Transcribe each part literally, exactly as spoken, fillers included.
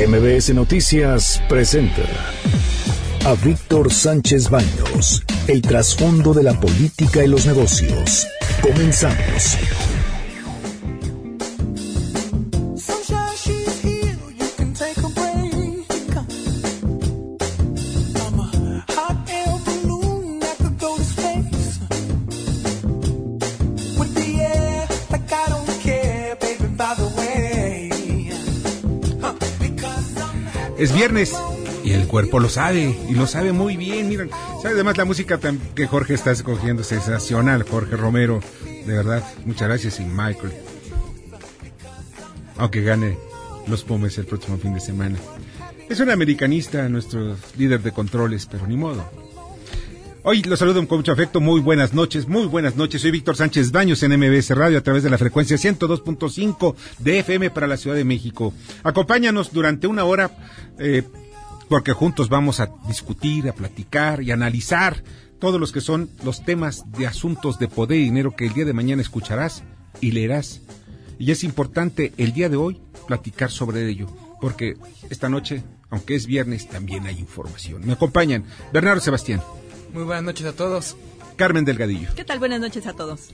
M B S Noticias presenta a Víctor Sánchez Baños, el trasfondo de la política y los negocios. Comenzamos. Es viernes y el cuerpo lo sabe, y lo sabe muy bien. Miren, ¿sabe? Además la música que Jorge está escogiendo es sensacional, Jorge Romero. De verdad, muchas gracias. Y Michael, aunque gane los Pumas el próximo fin de semana. Es un americanista, nuestro líder de controles, pero ni modo. Hoy los saludo con mucho afecto, muy buenas noches, muy buenas noches. Soy Víctor Sánchez Baños en M B S Radio a través de la frecuencia ciento dos punto cinco de F M para la Ciudad de México. Acompáñanos durante una hora eh, porque juntos vamos a discutir, a platicar y a analizar todos los que son los temas de asuntos de poder y dinero que el día de mañana escucharás y leerás. Y es importante el día de hoy platicar sobre ello, porque esta noche, aunque es viernes, también hay información. Me acompañan Bernardo Sebastián. Muy buenas noches a todos. Carmen Delgadillo. ¿Qué tal? Buenas noches a todos.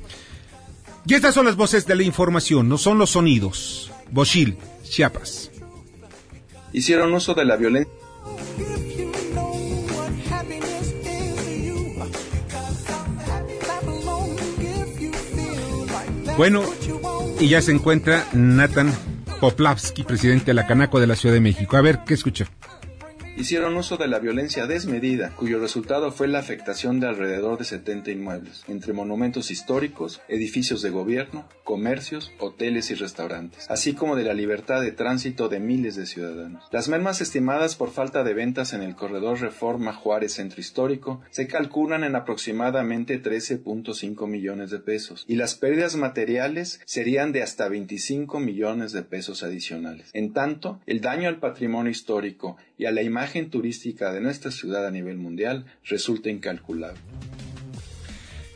Y estas son las voces de la información, no son los sonidos. Bochil, Chiapas. Hicieron uso de la violencia. Bueno, y ya se encuentra Nathan Poplavsky, presidente de la Canaco de la Ciudad de México. A ver, ¿qué escuchó? Hicieron uso de la violencia desmedida, cuyo resultado fue la afectación de alrededor de setenta inmuebles, entre monumentos históricos, edificios de gobierno, comercios, hoteles y restaurantes, así como de la libertad de tránsito de miles de ciudadanos. Las mermas estimadas por falta de ventas en el corredor Reforma Juárez Centro Histórico se calculan en aproximadamente trece punto cinco millones de pesos, y las pérdidas materiales serían de hasta veinticinco millones de pesos adicionales. En tanto, el daño al patrimonio histórico y a la imagen La imagen turística de nuestra ciudad a nivel mundial resulta incalculable.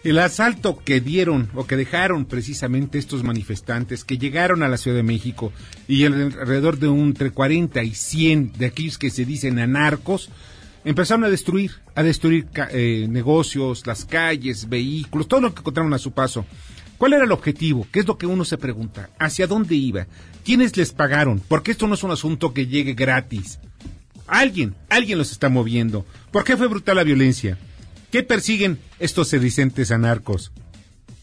El asalto que dieron o que dejaron precisamente estos manifestantes que llegaron a la Ciudad de México y alrededor de un, entre cuarenta y cien de aquellos que se dicen anarcos, empezaron a destruir, a destruir eh, negocios, las calles, vehículos, todo lo que encontraron a su paso. ¿Cuál era el objetivo? ¿Qué es lo que uno se pregunta? ¿Hacia dónde iba? ¿Quiénes les pagaron? Porque esto no es un asunto que llegue gratis. Alguien, alguien los está moviendo. ¿Por qué fue brutal la violencia? ¿Qué persiguen estos sedicentes anarcos?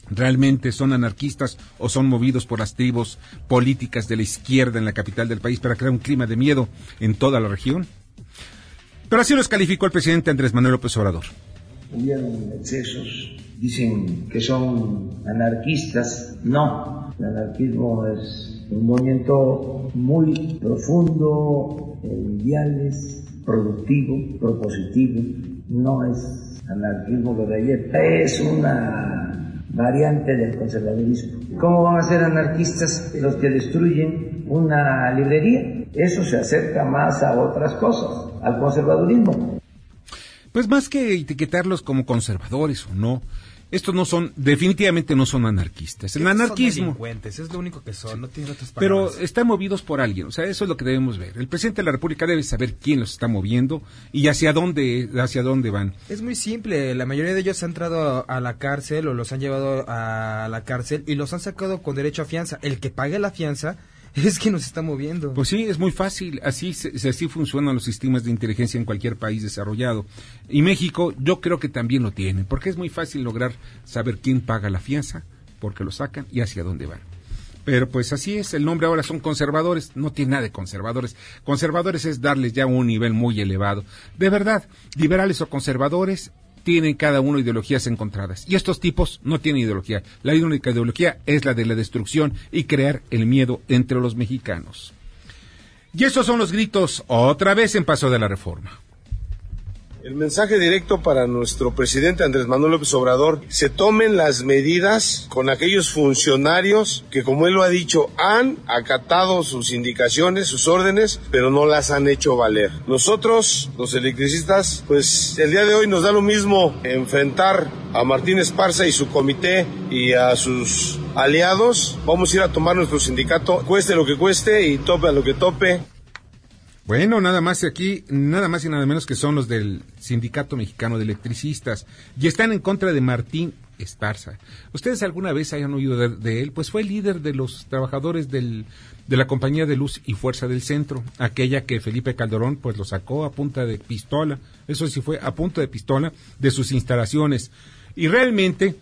¿Realmente son anarquistas o son movidos por las tribus políticas de la izquierda en la capital del país para crear un clima de miedo en toda la región? Pero así los calificó el presidente Andrés Manuel López Obrador. Hubieron excesos, dicen que son anarquistas. No, el anarquismo es un movimiento muy profundo, ideales, productivo, propositivo. No es anarquismo lo de ayer, es una variante del conservadurismo. ¿Cómo van a ser anarquistas los que destruyen una librería? Eso se acerca más a otras cosas, al conservadurismo. Pues más que etiquetarlos como conservadores o no, estos no son, definitivamente no son anarquistas. El anarquismo. Son delincuentes, es lo único que son, sí. No tienen otras palabras. Pero están movidos por alguien, o sea, eso es lo que debemos ver. El presidente de la República debe saber quién los está moviendo y hacia dónde, hacia dónde van. Es muy simple, la mayoría de ellos han entrado a la cárcel o los han llevado a la cárcel y los han sacado con derecho a fianza. El que pague la fianza es que nos está moviendo. Pues sí, es muy fácil, así así funcionan los sistemas de inteligencia en cualquier país desarrollado. Y México, yo creo que también lo tiene, porque es muy fácil lograr saber quién paga la fianza, porque lo sacan y hacia dónde van. Pero pues así es, el nombre ahora son conservadores, no tiene nada de conservadores. Conservadores es darles ya un nivel muy elevado. De verdad, liberales o conservadores tienen cada uno ideologías encontradas. Y estos tipos no tienen ideología. La única ideología es la de la destrucción y crear el miedo entre los mexicanos. Y esos son los gritos otra vez en Paso de la Reforma. El mensaje directo para nuestro presidente Andrés Manuel López Obrador: se tomen las medidas con aquellos funcionarios que, como él lo ha dicho, han acatado sus indicaciones, sus órdenes, pero no las han hecho valer. Nosotros, los electricistas, pues el día de hoy nos da lo mismo enfrentar a Martín Esparza y su comité y a sus aliados. Vamos a ir a tomar nuestro sindicato, cueste lo que cueste y tope a lo que tope. Bueno, nada más aquí, nada más y nada menos que son los del Sindicato Mexicano de Electricistas y están en contra de Martín Esparza. ¿Ustedes alguna vez hayan oído de, de él? Pues fue el líder de los trabajadores del, de la Compañía de Luz y Fuerza del Centro, aquella que Felipe Calderón pues lo sacó a punta de pistola, eso sí fue a punta de pistola de sus instalaciones. Y realmente,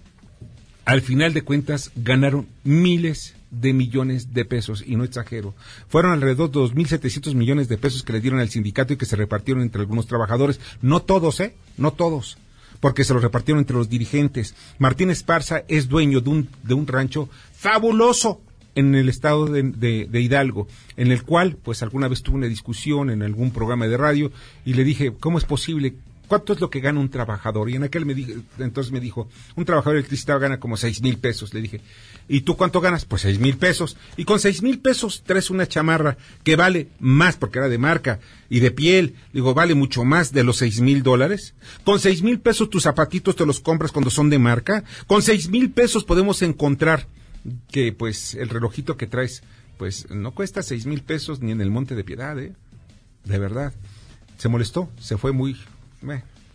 al final de cuentas, ganaron miles de millones de pesos, y no exagero. Fueron alrededor de dos mil setecientos millones de pesos que le dieron al sindicato y que se repartieron entre algunos trabajadores. No todos, ¿eh? No todos, porque se los repartieron entre los dirigentes. Martín Esparza es dueño de un, de un rancho fabuloso en el estado de, de, de Hidalgo, en el cual, pues, alguna vez tuve una discusión en algún programa de radio y le dije, ¿cómo es posible? ¿Cuánto es lo que gana un trabajador? Y en aquel me dije, entonces me dijo, un trabajador electricista gana como seis mil pesos. Le dije, ¿y tú cuánto ganas? Pues seis mil pesos. Y con seis mil pesos traes una chamarra que vale más, porque era de marca y de piel. Digo, vale mucho más de los seis mil dólares. Con seis mil pesos tus zapatitos te los compras cuando son de marca. Con seis mil pesos podemos encontrar que, pues, el relojito que traes, pues, no cuesta seis mil pesos ni en el Monte de Piedad, ¿eh? De verdad. Se molestó, se fue muy...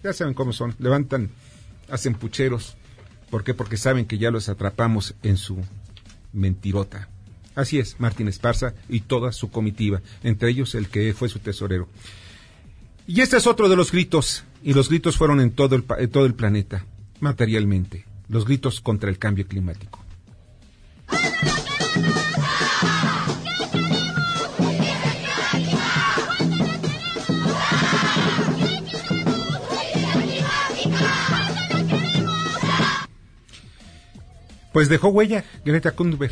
Ya saben cómo son, levantan, hacen pucheros. ¿Por qué? Porque saben que ya los atrapamos en su mentirota. Así es, Martín Esparza y toda su comitiva, entre ellos el que fue su tesorero. Y este es otro de los gritos, y los gritos fueron en todo el, en todo el planeta, materialmente, los gritos contra el cambio climático. Pues dejó huella Greta Thunberg.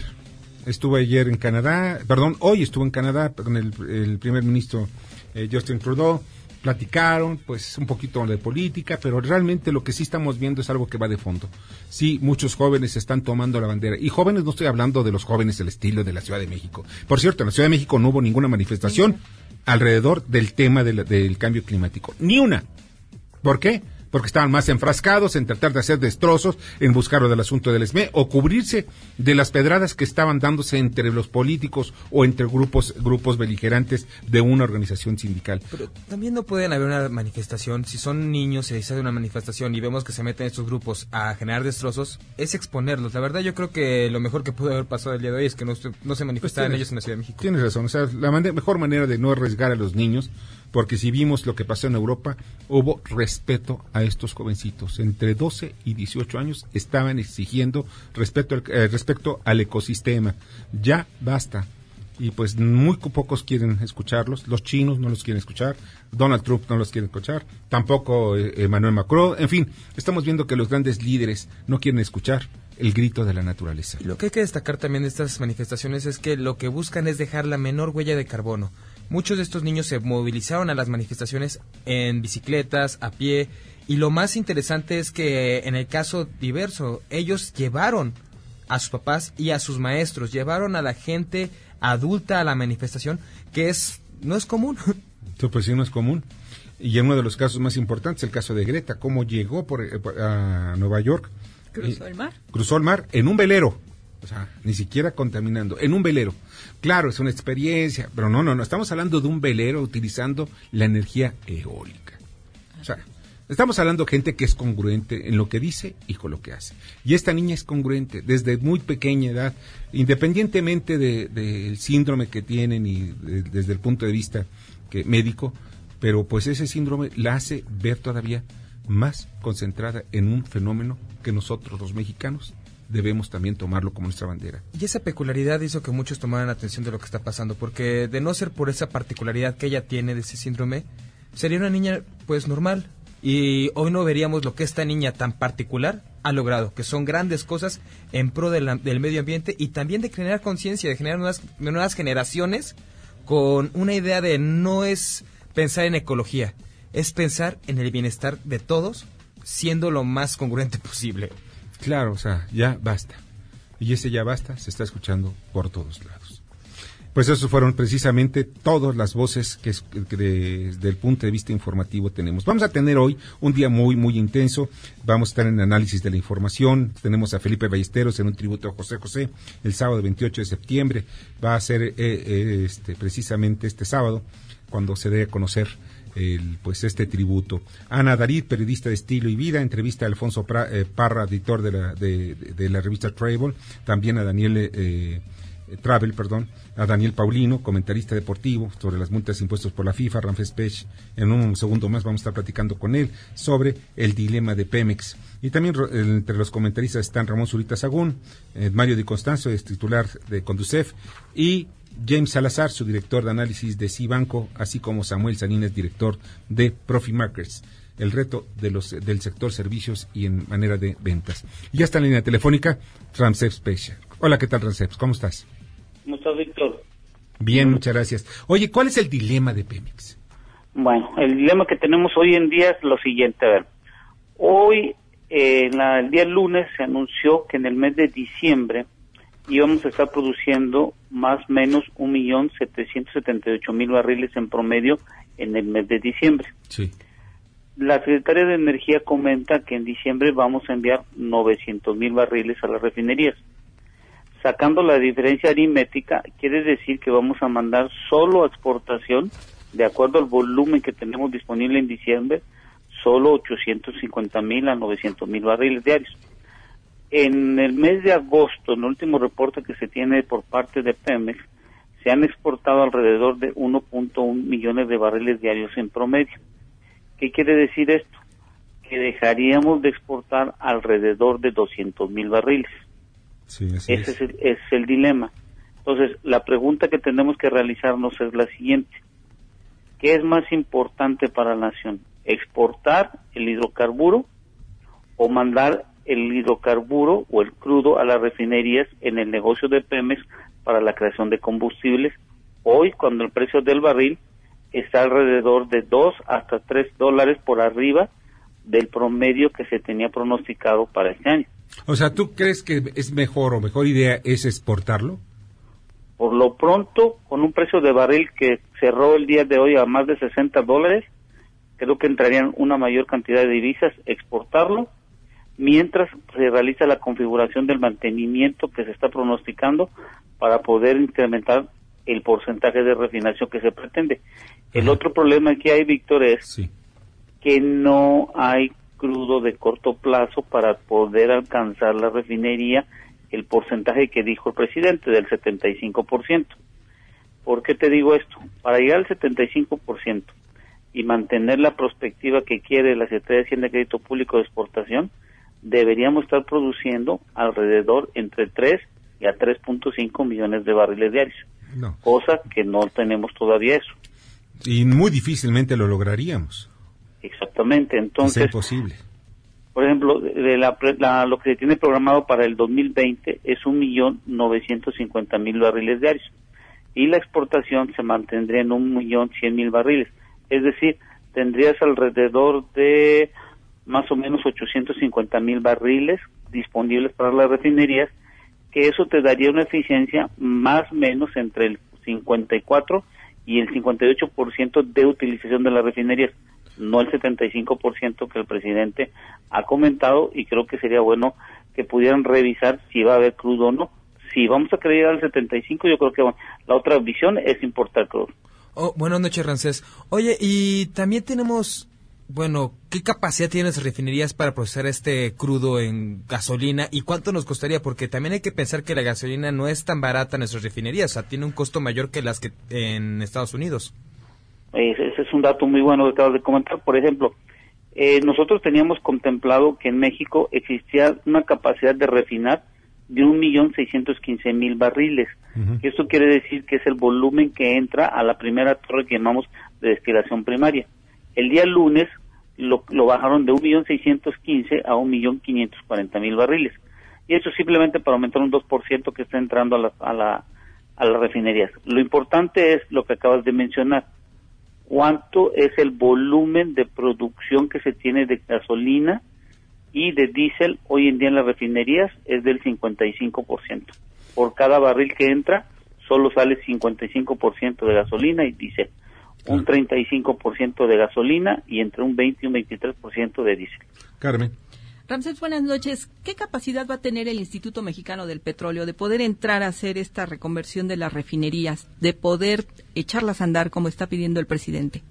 Estuvo ayer en Canadá, perdón, hoy estuvo en Canadá con el, el primer ministro eh, Justin Trudeau. Platicaron, pues, un poquito de política, pero realmente lo que sí estamos viendo es algo que va de fondo. Sí, muchos jóvenes están tomando la bandera. Y jóvenes, no estoy hablando de los jóvenes del estilo de la Ciudad de México. Por cierto, en la Ciudad de México no hubo ninguna manifestación sí. alrededor del tema de la, del cambio climático. Ni una. ¿Por qué? Porque estaban más enfrascados en tratar de hacer destrozos, en buscar lo del asunto del S M E o cubrirse de las pedradas que estaban dándose entre los políticos o entre grupos grupos beligerantes de una organización sindical. Pero también no pueden haber una manifestación, si son niños, se hace una manifestación y vemos que se meten estos grupos a generar destrozos, es exponerlos. La verdad yo creo que lo mejor que pudo haber pasado el día de hoy es que no, no se manifestaran pues ellos en la Ciudad de México. Tienes razón, o sea, la man- mejor manera de no arriesgar a los niños, porque si vimos lo que pasó en Europa, hubo respeto a estos jovencitos. Entre doce y dieciocho años estaban exigiendo respeto al, eh, respecto al ecosistema. Ya basta. Y pues muy pocos quieren escucharlos. Los chinos no los quieren escuchar. Donald Trump no los quiere escuchar. Tampoco eh, Emmanuel Macron. En fin, estamos viendo que los grandes líderes no quieren escuchar el grito de la naturaleza. Lo que hay que destacar también de estas manifestaciones es que lo que buscan es dejar la menor huella de carbono. Muchos de estos niños se movilizaron a las manifestaciones en bicicletas, a pie, y lo más interesante es que en el caso diverso, ellos llevaron a sus papás y a sus maestros, llevaron a la gente adulta a la manifestación, que es no es común. Pues sí, no es común. Y en uno de los casos más importantes, el caso de Greta, cómo llegó por, por, a Nueva York. Cruzó el mar. Cruzó el mar en un velero. O sea, ni siquiera contaminando, en un velero. Claro, es una experiencia, pero no, no, no, estamos hablando de un velero utilizando la energía eólica. O sea, estamos hablando de gente que es congruente en lo que dice y con lo que hace. Y esta niña es congruente desde muy pequeña edad, independientemente de, de el síndrome que tienen y de, desde el punto de vista que, médico, pero pues ese síndrome la hace ver todavía más concentrada en un fenómeno que nosotros los mexicanos debemos también tomarlo como nuestra bandera. Y esa peculiaridad hizo que muchos tomaran atención de lo que está pasando, porque de no ser por esa particularidad que ella tiene de ese síndrome, sería una niña pues normal, y hoy no veríamos lo que esta niña tan particular ha logrado, que son grandes cosas en pro de la, del medio ambiente y también de generar conciencia, de generar nuevas, nuevas generaciones con una idea de no es pensar en ecología, es pensar en el bienestar de todos, siendo lo más congruente posible. Claro, o sea, ya basta. Y ese ya basta se está escuchando por todos lados. Pues esos fueron precisamente todas las voces que, que desde el punto de vista informativo tenemos. Vamos a tener hoy un día muy, muy intenso. Vamos a estar en análisis de la información. Tenemos a Felipe Ballesteros en un tributo a José José el sábado veintiocho de septiembre. Va a ser eh, eh, este, precisamente este sábado cuando se dé a conocer el, pues este tributo. Ana Dalid, periodista de Estilo y Vida, entrevista a Alfonso pra, eh, Parra, editor de la, de, de, de la revista Travel, también a Daniel eh, Travel, perdón, a Daniel Paulino, comentarista deportivo, sobre las multas impuestas por la FIFA. Ramsés Pech, en un segundo más vamos a estar platicando con él sobre el dilema de Pemex. Y también entre los comentaristas están Ramón Zurita Sagún, eh, Mario Di Constanzo, es titular de Conducef, y James Salazar, su director de análisis de Cibanco, así como Samuel Salinas, director de Profimarkers. El reto de los del sector servicios y en manera de ventas. Y ya está en línea telefónica Ramsés Pech. Hola, ¿qué tal, Ramsés? ¿Cómo estás? ¿Cómo estás, Víctor? Bien, muchas gracias. Oye, ¿cuál es el dilema de Pemex? Bueno, el dilema que tenemos hoy en día es lo siguiente. A ver, hoy, eh, la, el día lunes, se anunció que en el mes de diciembre íbamos a estar produciendo más o menos un millón setecientos setenta y ocho mil barriles en promedio en el mes de diciembre. Sí. La Secretaría de Energía comenta que en diciembre vamos a enviar novecientos mil barriles a las refinerías. Sacando la diferencia aritmética, quiere decir que vamos a mandar solo a exportación, de acuerdo al volumen que tenemos disponible en diciembre, solo ochocientos cincuenta mil a novecientos mil barriles diarios. En el mes de agosto, en el último reporte que se tiene por parte de Pemex, se han exportado alrededor de uno punto uno millones de barriles diarios en promedio. ¿Qué quiere decir esto? Que dejaríamos de exportar alrededor de doscientos mil barriles. Sí, así Ese es. Es, el, es el dilema. Entonces, la pregunta que tenemos que realizarnos es la siguiente. ¿Qué es más importante para la nación? ¿Exportar el hidrocarburo o mandar el hidrocarburo o el crudo a las refinerías en el negocio de Pemex para la creación de combustibles? Hoy, cuando el precio del barril está alrededor de dos hasta tres dólares por arriba del promedio que se tenía pronosticado para este año. O sea, ¿tú crees que es mejor o mejor idea es exportarlo? Por lo pronto, con un precio de barril que cerró el día de hoy a más de sesenta dólares, creo que entrarían una mayor cantidad de divisas, exportarlo, mientras se realiza la configuración del mantenimiento que se está pronosticando para poder incrementar el porcentaje de refinación que se pretende. El Ajá. otro problema que hay, Víctor, es sí. que no hay crudo de corto plazo para poder alcanzar la refinería, el porcentaje que dijo el presidente del setenta y cinco por ciento. ¿Por qué te digo esto? Para llegar al setenta y cinco por ciento y mantener la perspectiva que quiere la Secretaría de Hacienda y Crédito Público de Exportación, deberíamos estar produciendo alrededor entre tres y a tres punto cinco millones de barriles diarios. No. Cosa que no tenemos todavía eso. Y muy difícilmente lo lograríamos. Exactamente, entonces... Es imposible. Por ejemplo, de la, la, lo que se tiene programado para el dos mil veinte es un millón novecientos cincuenta mil barriles diarios. Y la exportación se mantendría en un millón cien mil barriles. Es decir, tendrías alrededor de más o menos ochocientos cincuenta mil barriles disponibles para las refinerías, que eso te daría una eficiencia más o menos entre el cincuenta y cuatro y el cincuenta y ocho por ciento de utilización de las refinerías, no el setenta y cinco por ciento que el presidente ha comentado, y creo que sería bueno que pudieran revisar si va a haber crudo o no. Si vamos a creer al setenta y cinco, yo creo que bueno, la otra visión es importar crudo. Oh, buenas noches, Ramsés. Oye, y también tenemos... Bueno, ¿qué capacidad tienen las refinerías para procesar este crudo en gasolina y cuánto nos costaría? Porque también hay que pensar que la gasolina no es tan barata en nuestras refinerías, o sea, tiene un costo mayor que las que en Estados Unidos. Ese es un dato muy bueno que acabas de comentar. Por ejemplo, eh, nosotros teníamos contemplado que en México existía una capacidad de refinar de un millón seiscientos quince mil barriles. Uh-huh. Esto quiere decir que es el volumen que entra a la primera torre que llamamos de destilación primaria. El día lunes lo, lo bajaron de un millón seiscientos quince a un millón quinientos cuarenta mil barriles. Y eso simplemente para aumentar un dos por ciento que está entrando a, la, a, la, a las refinerías. Lo importante es lo que acabas de mencionar. ¿Cuánto es el volumen de producción que se tiene de gasolina y de diésel hoy en día en las refinerías? Es del cincuenta y cinco por ciento. Por cada barril que entra, solo sale cincuenta y cinco por ciento de gasolina y diésel. Un treinta y cinco por ciento de gasolina y entre un veinte y un veintitrés por ciento de diésel. Carmen. Ramsés, buenas noches. ¿Qué capacidad va a tener el Instituto Mexicano del Petróleo de poder entrar a hacer esta reconversión de las refinerías, de poder echarlas a andar como está pidiendo el presidente?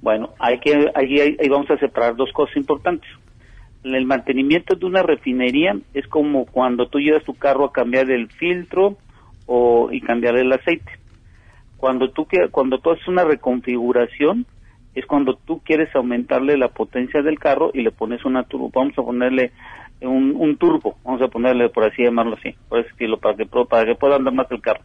Bueno, hay que, ahí, ahí vamos a separar dos cosas importantes. El mantenimiento de una refinería es como cuando tú llevas tu carro a cambiar el filtro o y cambiar el aceite. Cuando tú, cuando tú haces una reconfiguración, es cuando tú quieres aumentarle la potencia del carro y le pones una turbo, vamos a ponerle un, un turbo, vamos a ponerle, por así llamarlo así, por ese estilo, para que, para que pueda andar más el carro.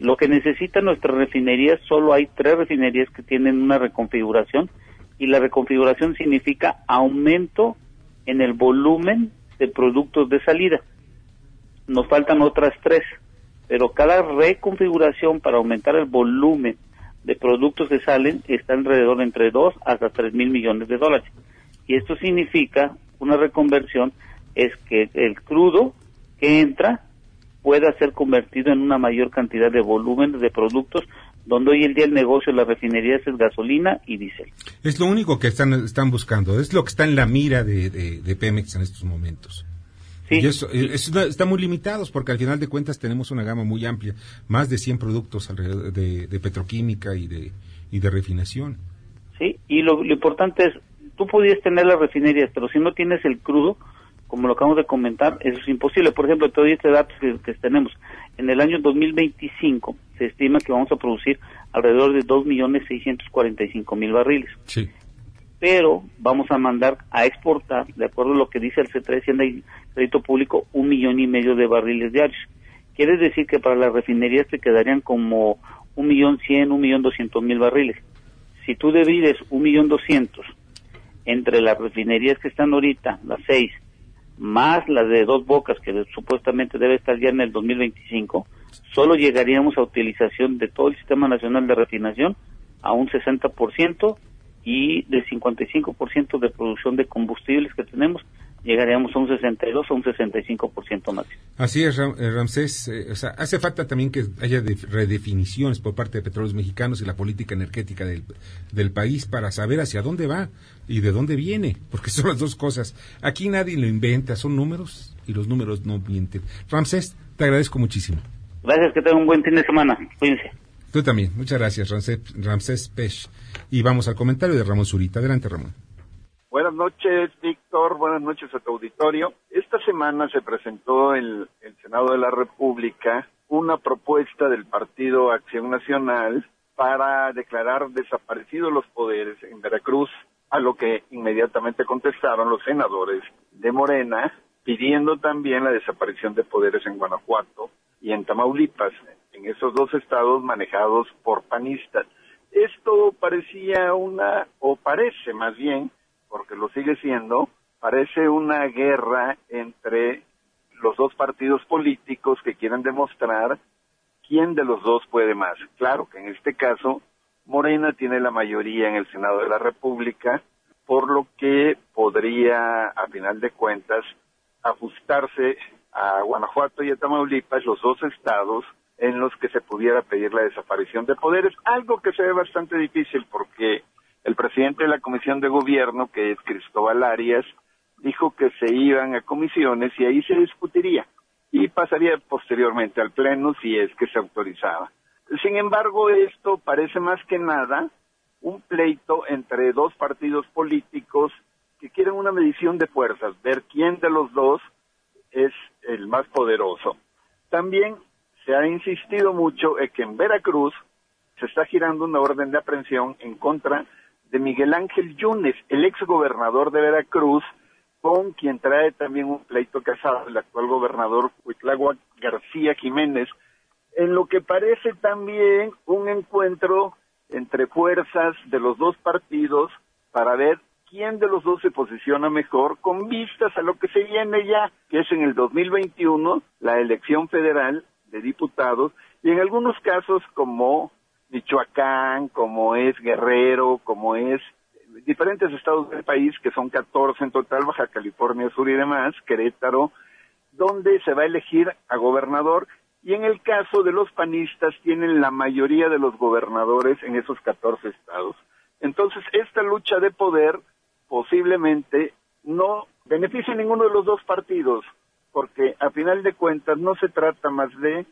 Lo que necesita nuestra refinería, solo hay tres refinerías que tienen una reconfiguración, y la reconfiguración significa aumento en el volumen de productos de salida. Nos faltan otras tres, pero cada reconfiguración para aumentar el volumen de productos que salen está alrededor de entre dos hasta tres mil millones de dólares. Y esto significa una reconversión, es que el crudo que entra pueda ser convertido en una mayor cantidad de volúmenes de productos, donde hoy en día el negocio de las refinerías es gasolina y diésel. Es lo único que están están buscando, es lo que está en la mira de, de, de Pemex en estos momentos. Sí. Y eso, es, están muy limitados porque al final de cuentas tenemos una gama muy amplia, más de cien productos alrededor de, de petroquímica y de y de refinación. Sí, y lo, lo importante es, tú podías tener las refinerías, pero si no tienes el crudo, como lo acabamos de comentar, eso es imposible. Por ejemplo, todo este dato que, que tenemos, en el año dos mil veinticinco se estima que vamos a producir alrededor de dos millones seiscientos cuarenta y cinco mil barriles. Sí. Pero vamos a mandar a exportar, de acuerdo a lo que dice el C tres, Hacienda y Crédito Público, un millón y medio de barriles diarios. Quiere decir que para las refinerías te quedarían como un millón cien, un millón doscientos mil barriles. Si tú divides un millón doscientos entre las refinerías que están ahorita, las seis, más las de Dos Bocas, que supuestamente debe estar ya en el dos mil veinticinco, solo llegaríamos a utilización de todo el Sistema Nacional de Refinación a un sesenta por ciento, y del cincuenta y cinco por ciento de producción de combustibles que tenemos, llegaríamos a un sesenta y dos o un sesenta y cinco por ciento más. Así es, Ramsés. Eh, o sea, hace falta también que haya de, redefiniciones por parte de Petróleos Mexicanos y la política energética del, del país para saber hacia dónde va y de dónde viene, porque son las dos cosas. Aquí nadie lo inventa, son números y los números no mienten. Ramsés, te agradezco muchísimo. Gracias, que tenga un buen fin de semana. Cuídense. Tú también. Muchas gracias, Ramsés, Ramsés Pech. Y vamos al comentario de Ramón Zurita. Adelante, Ramón. Buenas noches, Víctor. Buenas noches a tu auditorio. Esta semana se presentó en el Senado de la República una propuesta del Partido Acción Nacional para declarar desaparecidos los poderes en Veracruz, a lo que inmediatamente contestaron los senadores de Morena, pidiendo también la desaparición de poderes en Guanajuato y en Tamaulipas, en esos dos estados manejados por panistas. Esto parecía una, o parece más bien, porque lo sigue siendo, parece una guerra entre los dos partidos políticos que quieren demostrar quién de los dos puede más. Claro que en este caso Morena tiene la mayoría en el Senado de la República, por lo que podría, a final de cuentas, ajustarse a Guanajuato y a Tamaulipas, los dos estados en los que se pudiera pedir la desaparición de poderes, algo que se ve bastante difícil porque el presidente de la Comisión de Gobierno, que es Cristóbal Arias, dijo que se iban a comisiones y ahí se discutiría y pasaría posteriormente al Pleno si es que se autorizaba. Sin embargo, esto parece más que nada un pleito entre dos partidos políticos que quieren una medición de fuerzas, ver quién de los dos es el más poderoso. También se ha insistido mucho en que en Veracruz se está girando una orden de aprehensión en contra de Miguel Ángel Yunes, el exgobernador de Veracruz, con quien trae también un pleito casado el actual gobernador Cuitlagua García Jiménez, en lo que parece también un encuentro entre fuerzas de los dos partidos para ver quién de los dos se posiciona mejor con vistas a lo que se viene ya, que es en el dos mil veintiuno la elección federal de diputados, y en algunos casos como Michoacán, como es Guerrero, como es diferentes estados del país, que son catorce en total, Baja California Sur y demás, Querétaro, donde se va a elegir a gobernador, y en el caso de los panistas tienen la mayoría de los gobernadores en esos catorce estados. Entonces, esta lucha de poder posiblemente no beneficia a ninguno de los dos partidos, porque a final de cuentas no se trata más de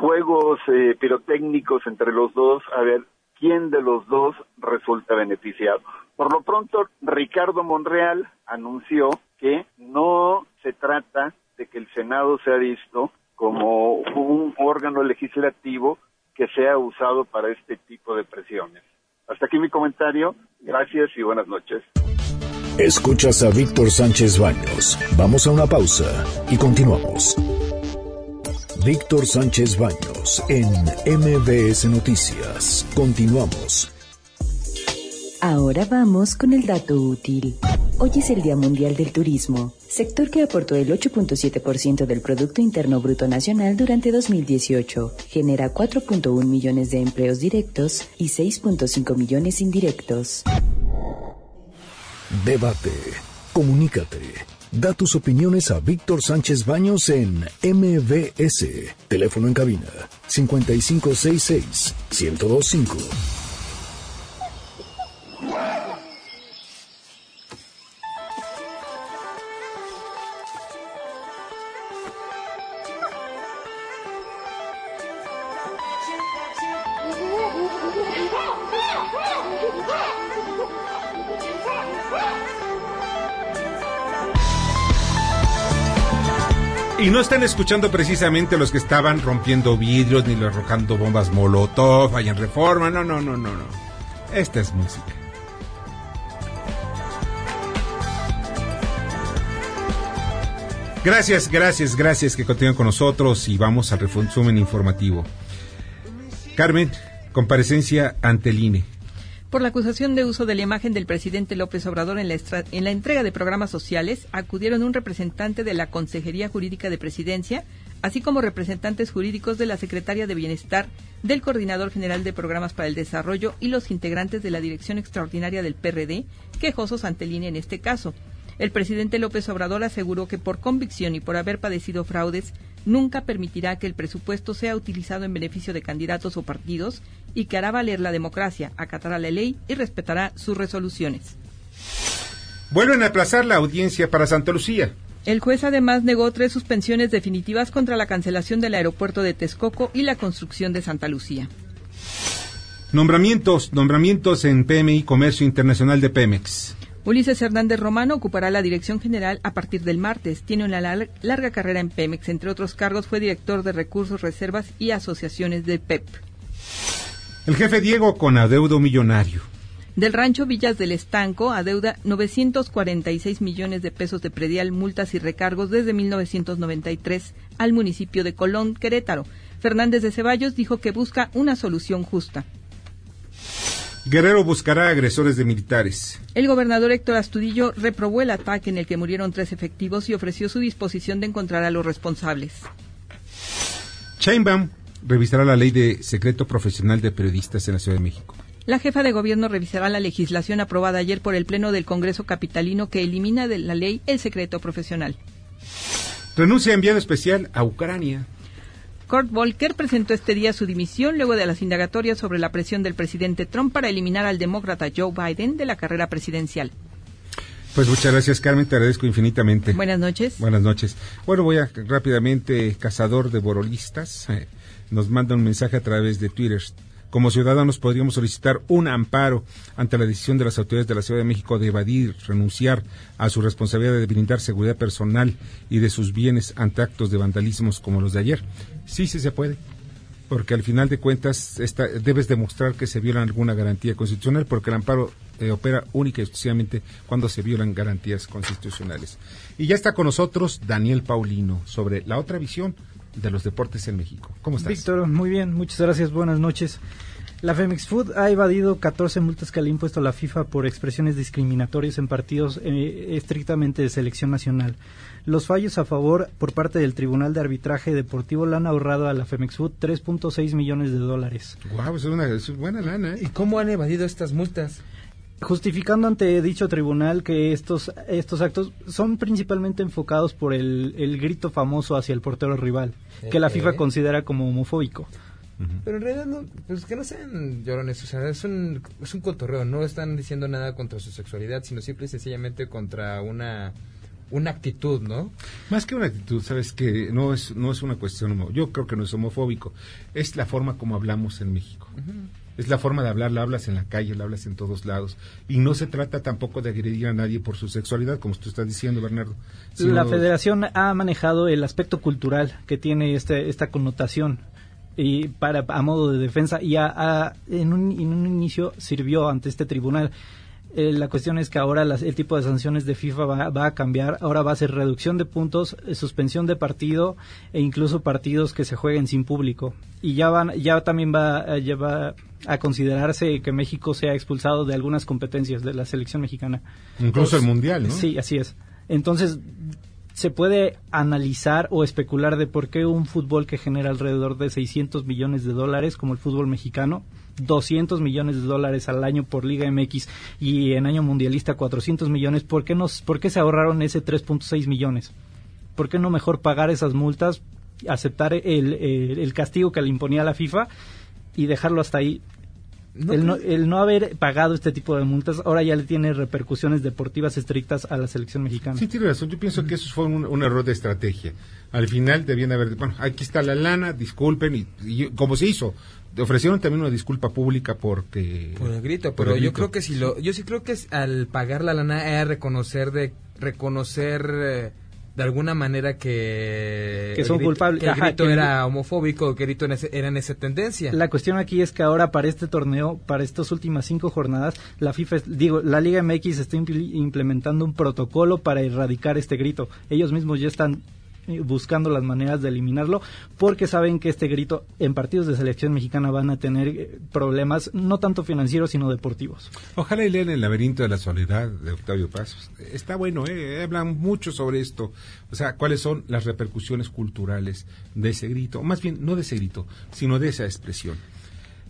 juegos eh, pirotécnicos entre los dos, a ver quién de los dos resulta beneficiado. Por lo pronto, Ricardo Monreal anunció que no se trata de que el Senado sea visto como un órgano legislativo que sea usado para este tipo de presiones. Hasta aquí mi comentario. Gracias y buenas noches. Escuchas a Víctor Sánchez Baños. Vamos a una pausa y continuamos. Víctor Sánchez Baños en M B S Noticias. Continuamos. Ahora vamos con el dato útil. Hoy es el Día Mundial del Turismo, sector que aportó el ocho punto siete por ciento del Producto Interno Bruto Nacional durante dos mil dieciocho, genera cuatro punto uno millones de empleos directos y seis punto cinco millones indirectos. Debate. Comunícate. Da tus opiniones a Víctor Sánchez Baños en M B S. Teléfono en cabina cinco cinco seis seis uno cero dos cinco. Y no están escuchando precisamente los que estaban rompiendo vidrios ni los arrojando bombas molotov allá en Reforma. No, no, no, no, no. Esta es música. Gracias, gracias, gracias que continúen con nosotros y vamos al resumen informativo. Carmen, comparecencia ante el I N E. Por la acusación de uso de la imagen del presidente López Obrador en la, estra- en la entrega de programas sociales, acudieron un representante de la Consejería Jurídica de Presidencia, así como representantes jurídicos de la Secretaría de Bienestar, del Coordinador General de Programas para el Desarrollo y los integrantes de la Dirección Extraordinaria del P R D, quejosos ante el I N E en este caso. El presidente López Obrador aseguró que por convicción y por haber padecido fraudes, nunca permitirá que el presupuesto sea utilizado en beneficio de candidatos o partidos y que hará valer la democracia, acatará la ley y respetará sus resoluciones. Vuelven a aplazar la audiencia para Santa Lucía. El juez además negó tres suspensiones definitivas contra la cancelación del aeropuerto de Texcoco y la construcción de Santa Lucía. Nombramientos, nombramientos en P M I, Comercio Internacional de Pemex. Ulises Hernández Romano ocupará la dirección general a partir del martes. Tiene una lar- larga carrera en Pemex. Entre otros cargos, fue director de Recursos, Reservas y Asociaciones de P E P. El jefe Diego con adeudo millonario. Del rancho Villas del Estanco adeuda novecientos cuarenta y seis millones de pesos de predial, multas y recargos desde mil novecientos noventa y tres al municipio de Colón, Querétaro. Fernández de Ceballos dijo que busca una solución justa. Guerrero buscará agresores de militares. El gobernador Héctor Astudillo reprobó el ataque en el que murieron tres efectivos y ofreció su disposición de encontrar a los responsables. Sheinbaum revisará la ley de secreto profesional de periodistas en la Ciudad de México. La jefa de gobierno revisará la legislación aprobada ayer por el Pleno del Congreso Capitalino que elimina de la ley el secreto profesional. Renuncia enviado especial a Ucrania. Kurt Volker presentó este día su dimisión luego de las indagatorias sobre la presión del presidente Trump para eliminar al demócrata Joe Biden de la carrera presidencial. Pues muchas gracias, Carmen, te agradezco infinitamente. Buenas noches. Buenas noches. Bueno, voy a rápidamente, cazador de borolistas, eh, nos manda un mensaje a través de Twitter. Como ciudadanos podríamos solicitar un amparo ante la decisión de las autoridades de la Ciudad de México de evadir, renunciar a su responsabilidad de brindar seguridad personal y de sus bienes ante actos de vandalismos como los de ayer. Sí, sí se puede, porque al final de cuentas esta, debes demostrar que se viola alguna garantía constitucional, porque el amparo eh, opera única y exclusivamente cuando se violan garantías constitucionales. Y ya está con nosotros Daniel Paulino sobre la otra visión de los deportes en México. ¿Cómo estás? Víctor, muy bien, muchas gracias, buenas noches. La Femex Food ha evadido catorce multas que le ha impuesto la FIFA por expresiones discriminatorias en partidos eh, estrictamente de selección nacional. Los fallos a favor por parte del Tribunal de Arbitraje Deportivo le han ahorrado a la Femex Food tres punto seis millones de dólares. Guau, wow, es una es buena lana, ¿eh? ¿Y cómo han evadido estas multas? Justificando ante dicho tribunal que estos estos actos son principalmente enfocados por el, el grito famoso hacia el portero rival, okay, que la FIFA considera como homofóbico. Uh-huh. Pero en realidad, no, pues que no sean llorones, o sea, es un, es un cotorreo, no están diciendo nada contra su sexualidad, sino simple y sencillamente contra una una actitud, ¿no? Más que una actitud, sabes que no es no es una cuestión, yo creo que no es homofóbico, es la forma como hablamos en México. Uh-huh. Es la forma de hablar, la hablas en la calle, la hablas en todos lados. Y no se trata tampoco de agredir a nadie por su sexualidad, como tú estás diciendo, Bernardo. Sino... La Federación ha manejado el aspecto cultural que tiene este, esta connotación y para a modo de defensa, y a, a, en, un, en un inicio sirvió ante este tribunal. Eh, la cuestión es que ahora las, el tipo de sanciones de FIFA va, va a cambiar. Ahora va a ser reducción de puntos, eh, suspensión de partido e incluso partidos que se jueguen sin público. Y ya van, ya también va, eh, ya va a considerarse que México sea expulsado de algunas competencias de la selección mexicana. Incluso pues, el Mundial, ¿no? Sí, así es. Entonces, se puede analizar o especular de por qué un fútbol que genera alrededor de seiscientos millones de dólares, como el fútbol mexicano, doscientos millones de dólares al año por Liga M X y en año mundialista cuatrocientos millones, ¿por qué, nos, por qué se ahorraron ese tres punto seis millones? ¿Por qué no mejor pagar esas multas, aceptar el, el, el castigo que le imponía la FIFA y dejarlo hasta ahí? No, el, no, el no haber pagado este tipo de multas ahora ya le tiene repercusiones deportivas estrictas a la selección mexicana. Sí, tiene razón, yo pienso que eso fue un, un error de estrategia. Al final debían haber, bueno, aquí está la lana, disculpen, y, y como se hizo, ofrecieron también una disculpa pública porque... Por el grito, pero el grito. Yo creo que si lo, yo sí creo que es, al pagar la lana era reconocer de, reconocer... Eh, de alguna manera que... Que son culpables. Que el grito Ajá, era el... homofóbico, que el grito era en esa tendencia. La cuestión aquí es que ahora para este torneo, para estas últimas cinco jornadas, la FIFA, digo, la Liga M X está impl- implementando un protocolo para erradicar este grito. Ellos mismos ya están buscando las maneras de eliminarlo, porque saben que este grito en partidos de selección mexicana van a tener problemas, no tanto financieros, sino deportivos. Ojalá y lean El laberinto de la soledad de Octavio Paz. Está bueno, ¿eh? Hablan mucho sobre esto. O sea, ¿cuáles son las repercusiones culturales de ese grito? O más bien, no de ese grito, sino de esa expresión.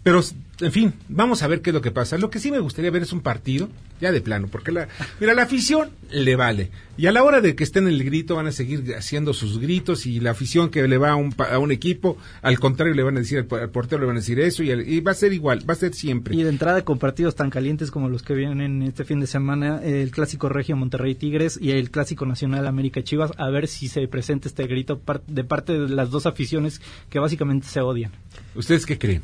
Pero, en fin, vamos a ver qué es lo que pasa. Lo que sí me gustaría ver es un partido, ya de plano, porque la, mira, la afición le vale. Y a la hora de que estén en el grito van a seguir haciendo sus gritos, y la afición que le va a un, a un equipo, al contrario le van a decir, al portero le van a decir eso, y, el, y va a ser igual, va a ser siempre. Y de entrada con partidos tan calientes como los que vienen este fin de semana, el clásico regio Monterrey Tigres y el clásico nacional América Chivas, a ver si se presenta este grito de parte de las dos aficiones que básicamente se odian. ¿Ustedes qué creen?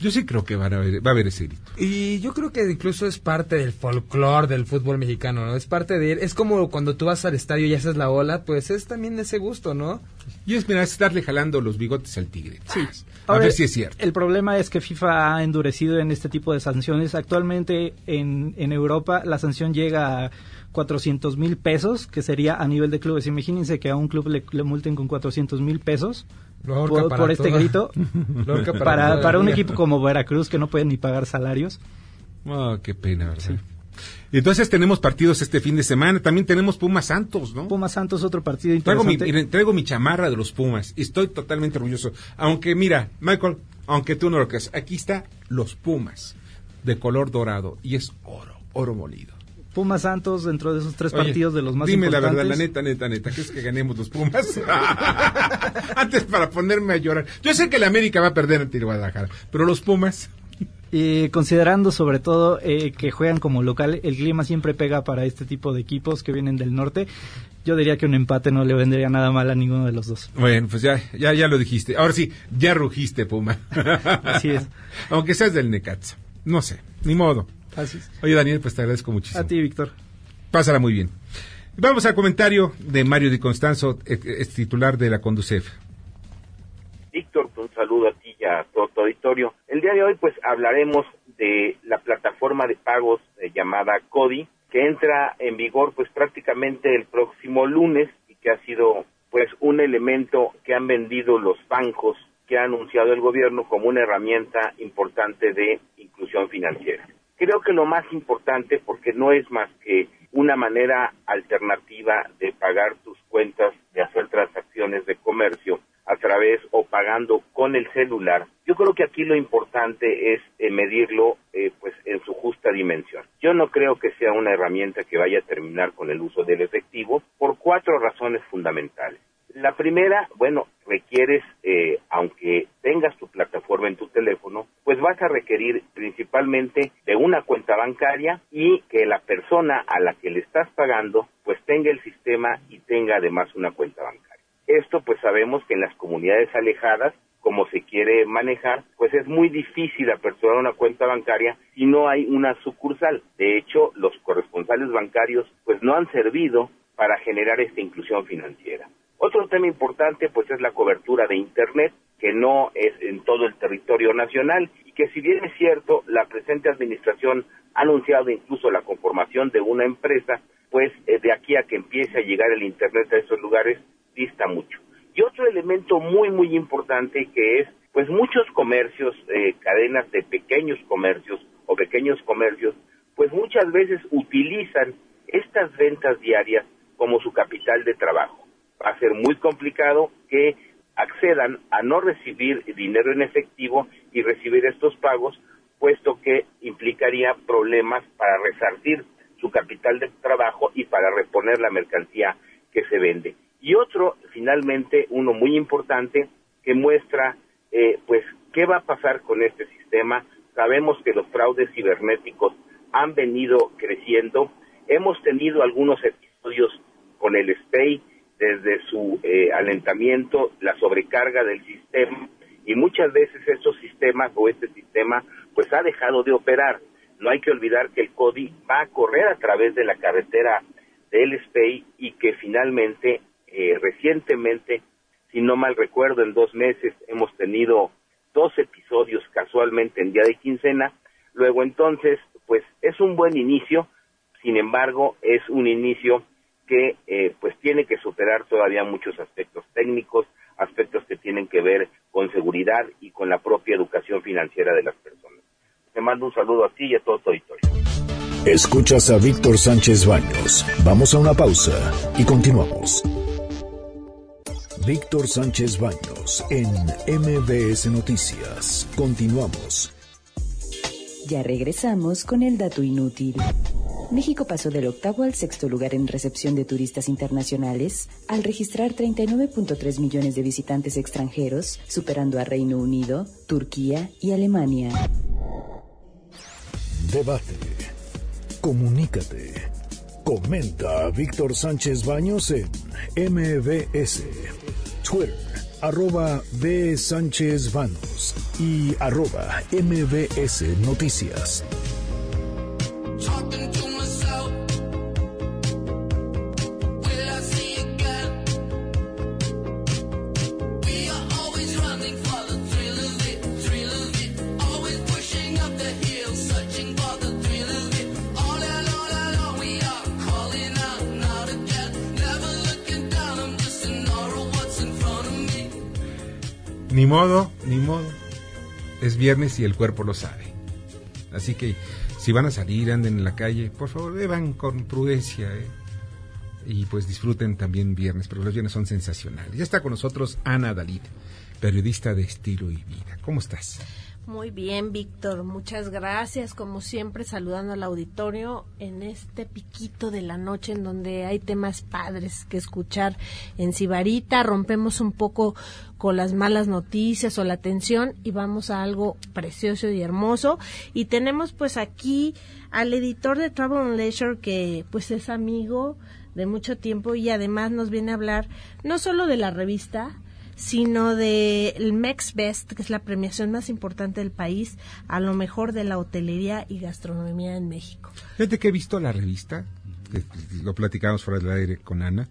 Yo sí creo que van a ver, va a haber ese grito. Y yo creo que incluso es parte del folclore del fútbol mexicano, ¿no? Es parte de él. Es como cuando tú vas al estadio y haces la ola, pues es también ese gusto, ¿no? Y es, mira, es estarle jalando los bigotes al tigre. Sí. A Ahora, ver si es cierto. El problema es que FIFA ha endurecido en este tipo de sanciones. Actualmente en, en Europa la sanción llega a cuatrocientos mil pesos, que sería a nivel de clubes. Imagínense que a un club le, le multen con cuatrocientos mil pesos. Por, por este toda. grito para, para, para un equipo como Veracruz que no puede ni pagar salarios. Oh, qué pena, ¿verdad? Sí. Y entonces tenemos partidos este fin de semana. También tenemos Pumas Santos, ¿no? Pumas Santos, otro partido interesante. Traigo mi, traigo mi chamarra de los Pumas. Estoy totalmente orgulloso. Aunque, mira, Michael, aunque tú no lo creas, aquí está los Pumas de color dorado y es oro, oro molido. Pumas Santos dentro de esos tres Oye, partidos de los más dime importantes. Dime la verdad, la neta, neta, neta, ¿crees que ganemos los Pumas? Antes para ponerme a llorar. Yo sé que la América va a perder ante el Guadalajara, pero los Pumas... Eh, considerando sobre todo eh, que juegan como local, el clima siempre pega para este tipo de equipos que vienen del norte. Yo diría que un empate no le vendría nada mal a ninguno de los dos. Bueno, pues ya ya, ya lo dijiste. Ahora sí, ya rugiste, Puma. Así es. Aunque seas del Necaxa, no sé, ni modo. Así es. Oye, Daniel, pues te agradezco muchísimo. A ti, Víctor. Pásala muy bien. Vamos al comentario de Mario Di Constanzo, ex titular de la Condusef. Víctor, un saludo a ti y a todo tu auditorio. El día de hoy, pues, hablaremos de la plataforma de pagos eh, llamada CODI, que entra en vigor, pues, prácticamente el próximo lunes y que ha sido, pues, un elemento que han vendido los bancos, que ha anunciado el gobierno como una herramienta importante de inclusión financiera. Creo que lo más importante, porque no es más que una manera alternativa de pagar tus cuentas, de hacer transacciones de comercio a través o pagando con el celular, yo creo que aquí lo importante es eh, medirlo eh, pues en su justa dimensión. Yo no creo que sea una herramienta que vaya a terminar con el uso del efectivo por cuatro razones fundamentales. La primera, bueno, requieres, eh, aunque tengas tu plataforma en tu teléfono, pues pues vas a requerir principalmente de una cuenta bancaria y que la persona a la que le estás pagando pues tenga el sistema y tenga además una cuenta bancaria. Esto pues sabemos que en las comunidades alejadas, como se quiere manejar, pues es muy difícil aperturar una cuenta bancaria si no hay una sucursal. De hecho, los corresponsales bancarios pues no han servido para generar esta inclusión financiera. Otro tema importante pues es la cobertura de Internet, que no es en todo el territorio nacional y que, si bien es cierto, la presente administración ha anunciado incluso la conformación de una empresa, pues de aquí a que empiece a llegar el Internet a esos lugares dista mucho. Y otro elemento muy, muy importante que es, pues muchos comercios, eh, cadenas de pequeños comercios o pequeños comercios, pues muchas veces utilizan estas ventas diarias como su capital de trabajo. Va a ser muy complicado que accedan a no recibir dinero en efectivo y recibir estos pagos, puesto que implicaría problemas para resarcir su capital de trabajo y para reponer la mercancía que se vende. Y otro, finalmente, uno muy importante, que muestra eh, pues qué va a pasar con este sistema. Sabemos que los fraudes cibernéticos han venido creciendo. Hemos tenido algunos episodios con el S P E I, desde su eh, alentamiento, la sobrecarga del sistema, y muchas veces estos sistemas o este sistema pues ha dejado de operar. No hay que olvidar que el CODI va a correr a través de la carretera del S P E I y que finalmente Eh, recientemente, si no mal recuerdo, en dos meses hemos tenido dos episodios casualmente en día de quincena. Luego entonces, pues es un buen inicio, sin embargo, es un inicio que eh, pues tiene que superar todavía muchos aspectos técnicos, aspectos que tienen que ver con seguridad y con la propia educación financiera de las personas. Te mando un saludo a ti y a todo tu auditorio. Escuchas a Víctor Sánchez Baños. Vamos a una pausa y continuamos. Víctor Sánchez Baños en M B S Noticias. Continuamos. Ya regresamos con el dato inútil. México pasó del octavo al sexto lugar en recepción de turistas internacionales al registrar treinta y nueve punto tres millones de visitantes extranjeros, superando a Reino Unido, Turquía y Alemania. Debate. Comunícate. Comenta a Víctor Sánchez Baños en M B S. Twitter, arroba B. Sánchez Baños y arroba M B S Noticias. Ni modo, ni modo. Es viernes y el cuerpo lo sabe. Así que si van a salir, anden en la calle, por favor, beban con prudencia. ¿eh? Y pues disfruten también viernes, pero los viernes son sensacionales. Ya está con nosotros Ana Dalid, periodista de Estilo y Vida. ¿Cómo estás? Muy bien, Víctor. Muchas gracias. Como siempre, saludando al auditorio en este piquito de la noche en donde hay temas padres que escuchar en Sibarita. Rompemos un poco con las malas noticias o la tensión y vamos a algo precioso y hermoso. Y tenemos pues aquí al editor de Travel and Leisure, que pues es amigo de mucho tiempo y además nos viene a hablar no solo de la revista, sino de el MexBest, que es la premiación más importante del país, a lo mejor de la hotelería y gastronomía en México. Fíjate que he visto la revista, que lo platicamos fuera del aire con Ana.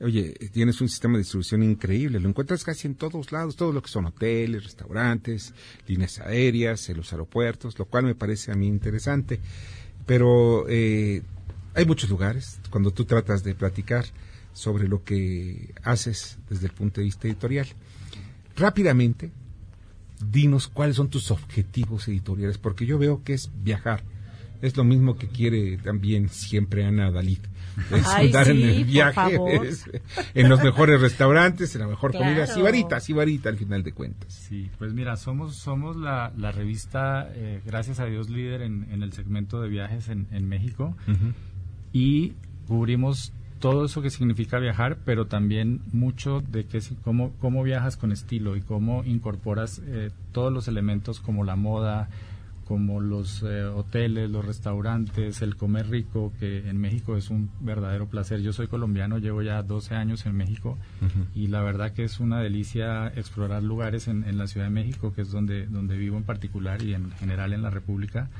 Oye, tienes un sistema de distribución increíble, lo encuentras casi en todos lados, todo lo que son hoteles, restaurantes, líneas aéreas, en los aeropuertos, lo cual me parece a mí interesante. Pero eh, hay muchos lugares, cuando tú tratas de platicar sobre lo que haces desde el punto de vista editorial. Rápidamente, dinos cuáles son tus objetivos editoriales, porque yo veo que es viajar. Es lo mismo que quiere también siempre Ana Dalid. Es Ay, andar sí, en el viaje, es, en los mejores restaurantes, en la mejor claro. comida. Sibarita, Sibarita, al final de cuentas. Sí, pues mira, somos somos la, la revista, eh, gracias a Dios, líder en, en el segmento de viajes en, en México. Uh-huh. Y cubrimos todo eso que significa viajar, pero también mucho de que, cómo, cómo viajas con estilo y cómo incorporas eh, todos los elementos como la moda, como los eh, hoteles, los restaurantes, el comer rico, que en México es un verdadero placer. Yo soy colombiano, llevo ya doce años en México, uh-huh. y la verdad que es una delicia explorar lugares en, en la Ciudad de México, que es donde, donde vivo en particular y en general en la República,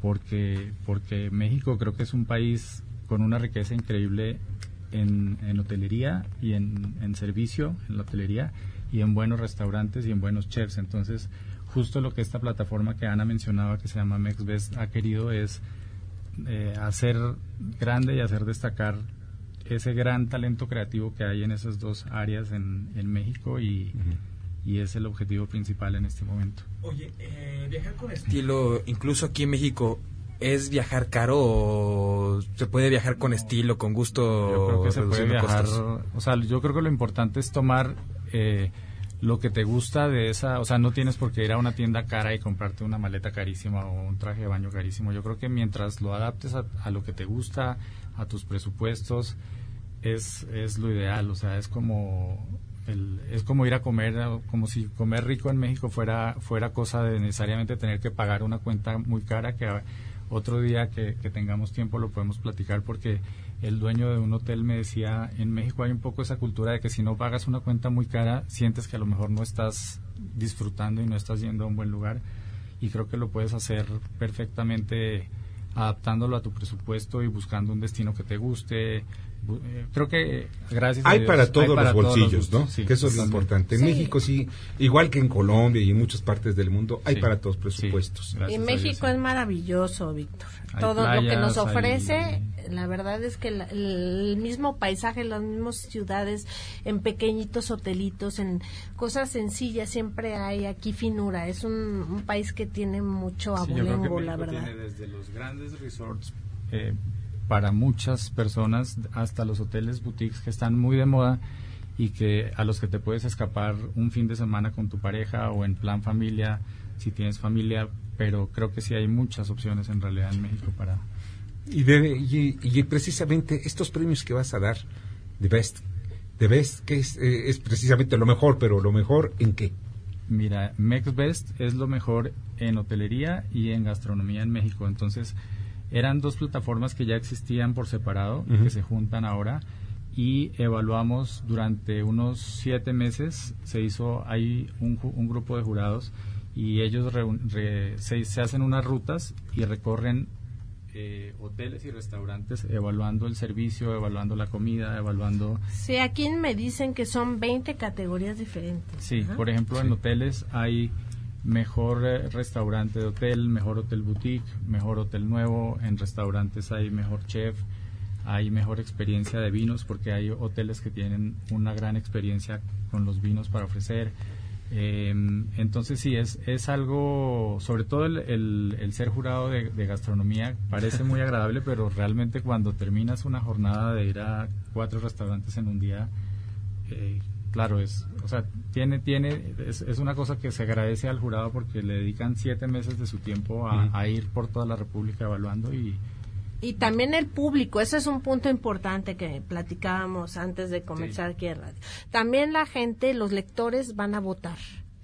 porque, porque México creo que es un país con una riqueza increíble en, en hotelería y en, en servicio, en la hotelería, y en buenos restaurantes y en buenos chefs. Entonces, justo lo que esta plataforma que Ana mencionaba, que se llama MexBest, ha querido es eh, hacer grande y hacer destacar ese gran talento creativo que hay en esas dos áreas en, en México, y, uh-huh. y es el objetivo principal en este momento. Oye, eh, viajar con estilo, incluso aquí en México... ¿Es viajar caro o se puede viajar con estilo, con gusto? Yo creo que se puede viajar, costos. O sea, yo creo que lo importante es tomar eh, lo que te gusta de esa, o sea, no tienes por qué ir a una tienda cara y comprarte una maleta carísima o un traje de baño carísimo. Yo creo que mientras lo adaptes a, a lo que te gusta, a tus presupuestos, es, es lo ideal. O sea, es como... El, es como ir a comer, como si comer rico en México fuera fuera cosa de necesariamente tener que pagar una cuenta muy cara, que otro día que, que tengamos tiempo lo podemos platicar, porque el dueño de un hotel me decía, en México hay un poco esa cultura de que si no pagas una cuenta muy cara, sientes que a lo mejor no estás disfrutando y no estás yendo a un buen lugar, y creo que lo puedes hacer perfectamente adaptándolo a tu presupuesto y buscando un destino que te guste. Creo que gracias hay a Dios, para todos hay para los bolsillos, todos los, ¿no? Sí, que eso es lo importante. En sí. México sí, igual que en Colombia y en muchas partes del mundo, hay sí, para todos presupuestos. Sí, y México Dios, es maravilloso, Víctor. Hay todo playas, lo que nos ofrece, hay... la verdad es que la, el mismo paisaje, las mismas ciudades, en pequeñitos hotelitos, en cosas sencillas, siempre hay aquí finura. Es un, un país que tiene mucho abolengo, sí, la verdad. Tiene desde los grandes resorts, eh, para muchas personas, hasta los hoteles boutiques que están muy de moda y que a los que te puedes escapar un fin de semana con tu pareja o en plan familia, si tienes familia, pero creo que sí hay muchas opciones en realidad en México para... Y, de, y, y precisamente estos premios que vas a dar, The Best, The Best, que es, eh, es precisamente lo mejor, pero ¿lo mejor en qué? Mira, MexBest es lo mejor en hotelería y en gastronomía en México, entonces... Eran dos plataformas que ya existían por separado, uh-huh. que se juntan ahora, y evaluamos durante unos siete meses, se hizo ahí un, un grupo de jurados, y ellos re, re, se, se hacen unas rutas y recorren Eh, hoteles y restaurantes, evaluando el servicio, evaluando la comida, evaluando... Sí, aquí me dicen que son veinte categorías diferentes. Sí, uh-huh. por ejemplo, sí. en hoteles hay... Mejor eh, restaurante de hotel, mejor hotel boutique, mejor hotel nuevo. En restaurantes hay mejor chef, hay mejor experiencia de vinos, porque hay hoteles que tienen una gran experiencia con los vinos para ofrecer. Eh, entonces sí, es es algo, sobre todo el, el, el ser jurado de, de gastronomía parece muy agradable, pero realmente cuando terminas una jornada de ir a cuatro restaurantes en un día... Eh, Claro, es, o sea, tiene, tiene, es, es una cosa que se agradece al jurado porque le dedican siete meses de su tiempo a, a ir por toda la República evaluando y... Y también el público, ese es un punto importante que platicábamos antes de comenzar sí. aquí en radio. También la gente, los lectores van a votar.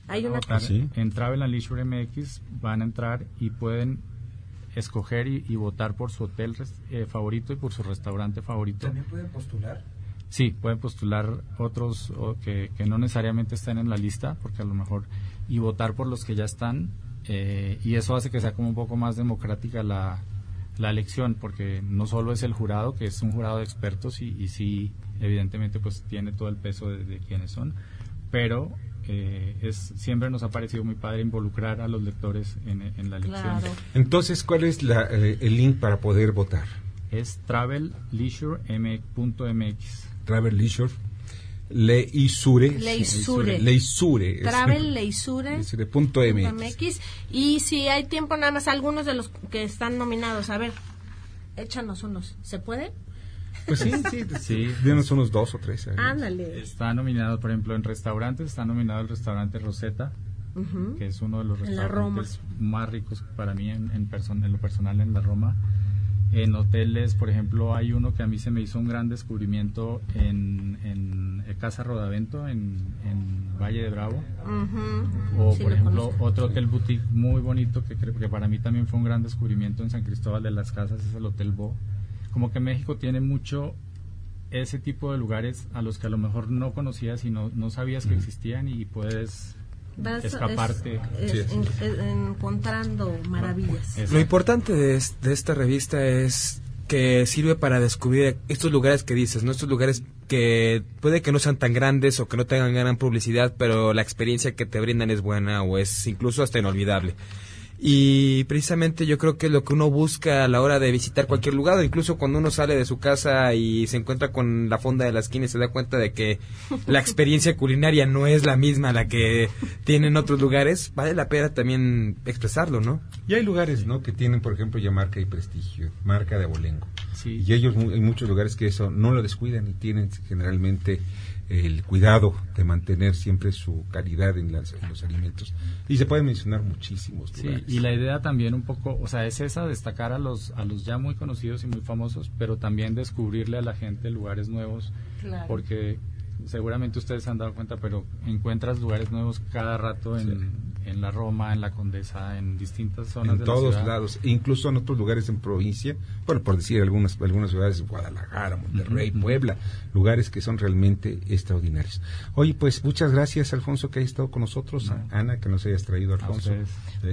Hay van una... Votar. ¿Sí? En Travel and Leisure M X van a entrar y pueden escoger y, y votar por su hotel eh, favorito y por su restaurante favorito. ¿También pueden postular? Sí, pueden postular otros o que, que no necesariamente estén en la lista, porque a lo mejor, y votar por los que ya están, eh, y eso hace que sea como un poco más democrática la, la elección, porque no solo es el jurado, que es un jurado de expertos, y, y sí, evidentemente, pues tiene todo el peso de, de quienes son, pero... Eh, es siempre nos ha parecido muy padre involucrar a los lectores en, en la elección. Claro. Entonces, ¿cuál es la, eh, el link para poder votar? Es travel leisure m x punto m x. Travel Leisure, Leisure, Leisure, Leisure, Travel Leisure, Leisure. Punto M X. Y si hay tiempo, nada más algunos de los que están nominados, a ver, échanos unos, ¿se puede? Pues sí, sí, sí, denos unos dos o tres. Ándale. Está nominado, por ejemplo, en restaurantes, está nominado el restaurante Rosetta, uh-huh. que es uno de los restaurantes más ricos para mí en, en, person- en lo personal en la Roma. en hoteles. Por ejemplo, hay uno que a mí se me hizo un gran descubrimiento en, en Casa Rodavento, en, en Valle de Bravo. Uh-huh. O, sí, por ejemplo, conozco. Otro hotel boutique muy bonito que, que para mí también fue un gran descubrimiento en San Cristóbal de las Casas es el Hotel Bo. Como que México tiene mucho ese tipo de lugares a los que a lo mejor no conocías y no, no sabías que existían y puedes... Vas, escaparte es, es, sí, es, encontrando maravillas. Lo importante de, es, de esta revista es que sirve para descubrir estos lugares que dices, ¿no? Estos lugares que puede que no sean tan grandes o que no tengan gran publicidad, pero la experiencia que te brindan es buena o es incluso hasta inolvidable. Y precisamente yo creo que es lo que uno busca a la hora de visitar cualquier lugar, incluso cuando uno sale de su casa y se encuentra con la fonda de la esquina y se da cuenta de que la experiencia culinaria no es la misma la que tienen otros lugares, vale la pena también expresarlo, ¿no? Y hay lugares, ¿no?, que tienen, por ejemplo, ya marca y prestigio, marca de abolengo. Sí. Y ellos, hay muchos lugares que eso no lo descuidan y tienen generalmente el cuidado de mantener siempre su calidad en, las, en los alimentos. Y se pueden mencionar muchísimos lugares. Sí, y la idea también un poco, o sea, es esa, destacar a los a los ya muy conocidos y muy famosos, pero también descubrirle a la gente lugares nuevos, claro. Porque seguramente ustedes se han dado cuenta, pero encuentras lugares nuevos cada rato en, sí. en la Roma, en la Condesa, en distintas zonas en de la ciudad. En todos lados, incluso en otros lugares en provincia, bueno, por decir algunas, algunas ciudades, Guadalajara, Monterrey, uh-huh. Puebla, lugares que son realmente extraordinarios. Oye, pues muchas gracias, Alfonso, que hayas estado con nosotros, no. Ana, que nos hayas traído, Alfonso.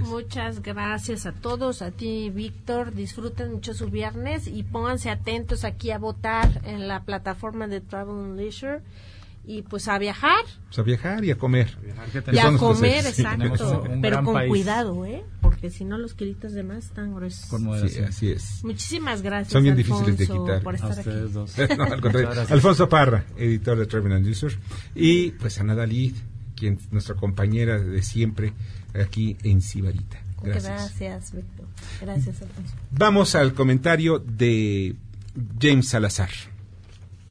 Muchas gracias a todos, a ti, Víctor, disfruten mucho su viernes y pónganse atentos aquí a votar en la plataforma de Travel and Leisure. Y pues a viajar. Pues a viajar y a comer. A viajar, que y a comer, procesos. Exacto. Sí, pero con país. Cuidado, ¿eh? Porque si no, los kilitos de más están gruesos. Con moderación. Sí, así es. Muchísimas gracias, son bien Alfonso, difíciles de quitar. Por estar a ustedes aquí. Dos. No, al contrario. Alfonso Parra, editor de Travel and Leisure. Y pues Ana Dalid, quien nuestra compañera de siempre aquí en Sibarita. Gracias. Gracias, Víctor. Gracias, Alfonso. Vamos al comentario de James Salazar.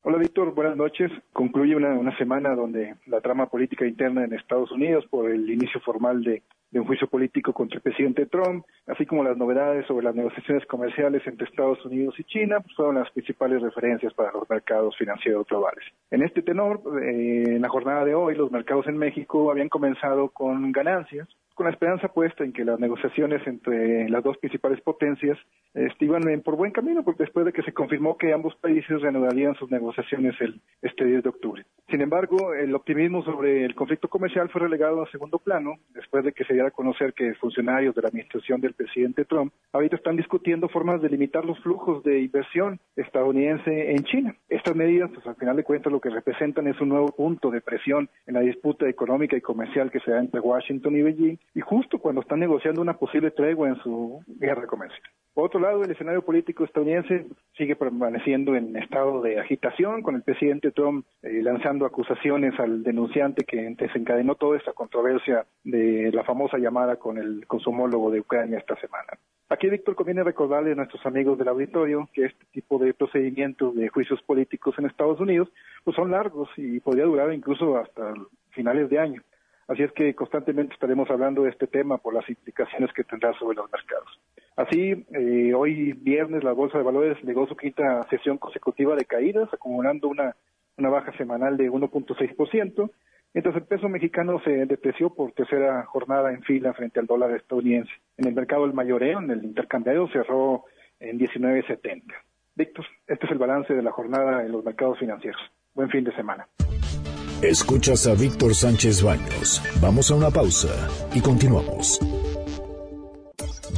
Hola Víctor, buenas noches. Concluye una, una semana donde la trama política interna en Estados Unidos por el inicio formal de, de un juicio político contra el presidente Trump, así como las novedades sobre las negociaciones comerciales entre Estados Unidos y China, pues fueron las principales referencias para los mercados financieros globales. En este tenor, eh, en la jornada de hoy, los mercados en México habían comenzado con ganancias, con la esperanza puesta en que las negociaciones entre las dos principales potencias iban por buen camino, porque después de que se confirmó que ambos países reanudarían sus negociaciones el este diez de octubre. Sin embargo, el optimismo sobre el conflicto comercial fue relegado a segundo plano, después de que se diera a conocer que funcionarios de la administración del presidente Trump ahorita están discutiendo formas de limitar los flujos de inversión estadounidense en China. Estas medidas, pues al final de cuentas, lo que representan es un nuevo punto de presión en la disputa económica y comercial que se da entre Washington y Beijing, y justo cuando están negociando una posible tregua en su guerra comercial. Por otro lado, el escenario político estadounidense sigue permaneciendo en estado de agitación, con el presidente Trump eh, lanzando acusaciones al denunciante que desencadenó toda esta controversia de la famosa llamada con, el, con su homólogo de Ucrania esta semana. Aquí, Víctor, conviene recordarle a nuestros amigos del auditorio que este tipo de procedimientos de juicios políticos en Estados Unidos pues son largos y podría durar incluso hasta finales de año. Así es que constantemente estaremos hablando de este tema por las implicaciones que tendrá sobre los mercados. Así, eh, hoy viernes la Bolsa de Valores negó su quinta sesión consecutiva de caídas, acumulando una, una baja semanal de uno punto seis por ciento, mientras el peso mexicano se depreció por tercera jornada en fila frente al dólar estadounidense. En el mercado del mayoreo, en el intercambiario, cerró en diecinueve setenta. Víctor, este es el balance de la jornada en los mercados financieros. Buen fin de semana. Escuchas a Víctor Sánchez Baños. Vamos a una pausa y continuamos.